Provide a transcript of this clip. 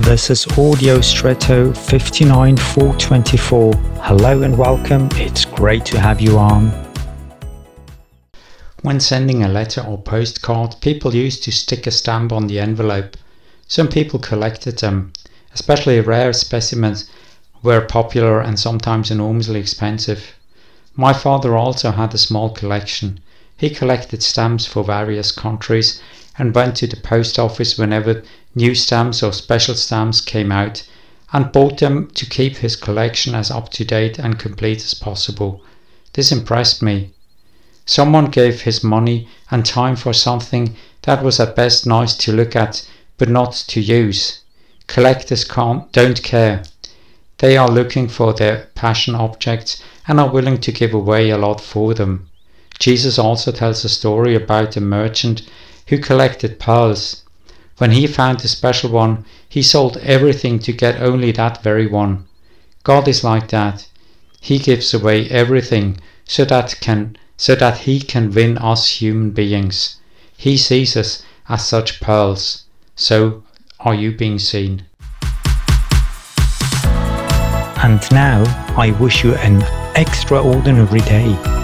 This is Audio Stretto 59424. Hello and welcome, it's great to have you on. When sending a letter or postcard, people used to stick a stamp on the envelope. Some people collected them. Especially rare specimens were popular and sometimes enormously expensive. My father also had a small collection. He collected stamps for various countries and went to the post office whenever new stamps or special stamps came out and bought them to keep his collection as up-to-date and complete as possible. This impressed me. Someone gave his money and time for something that was at best nice to look at but not to use. Collectors don't care. They are looking for their passion objects and are willing to give away a lot for them. Jesus also tells a story about a merchant who collected pearls. When he found a special one, he sold everything to get only that very one. God is like that. He gives away everything so that he can win us human beings. He sees us as such pearls. So are you being seen? And now I wish you an extraordinary day.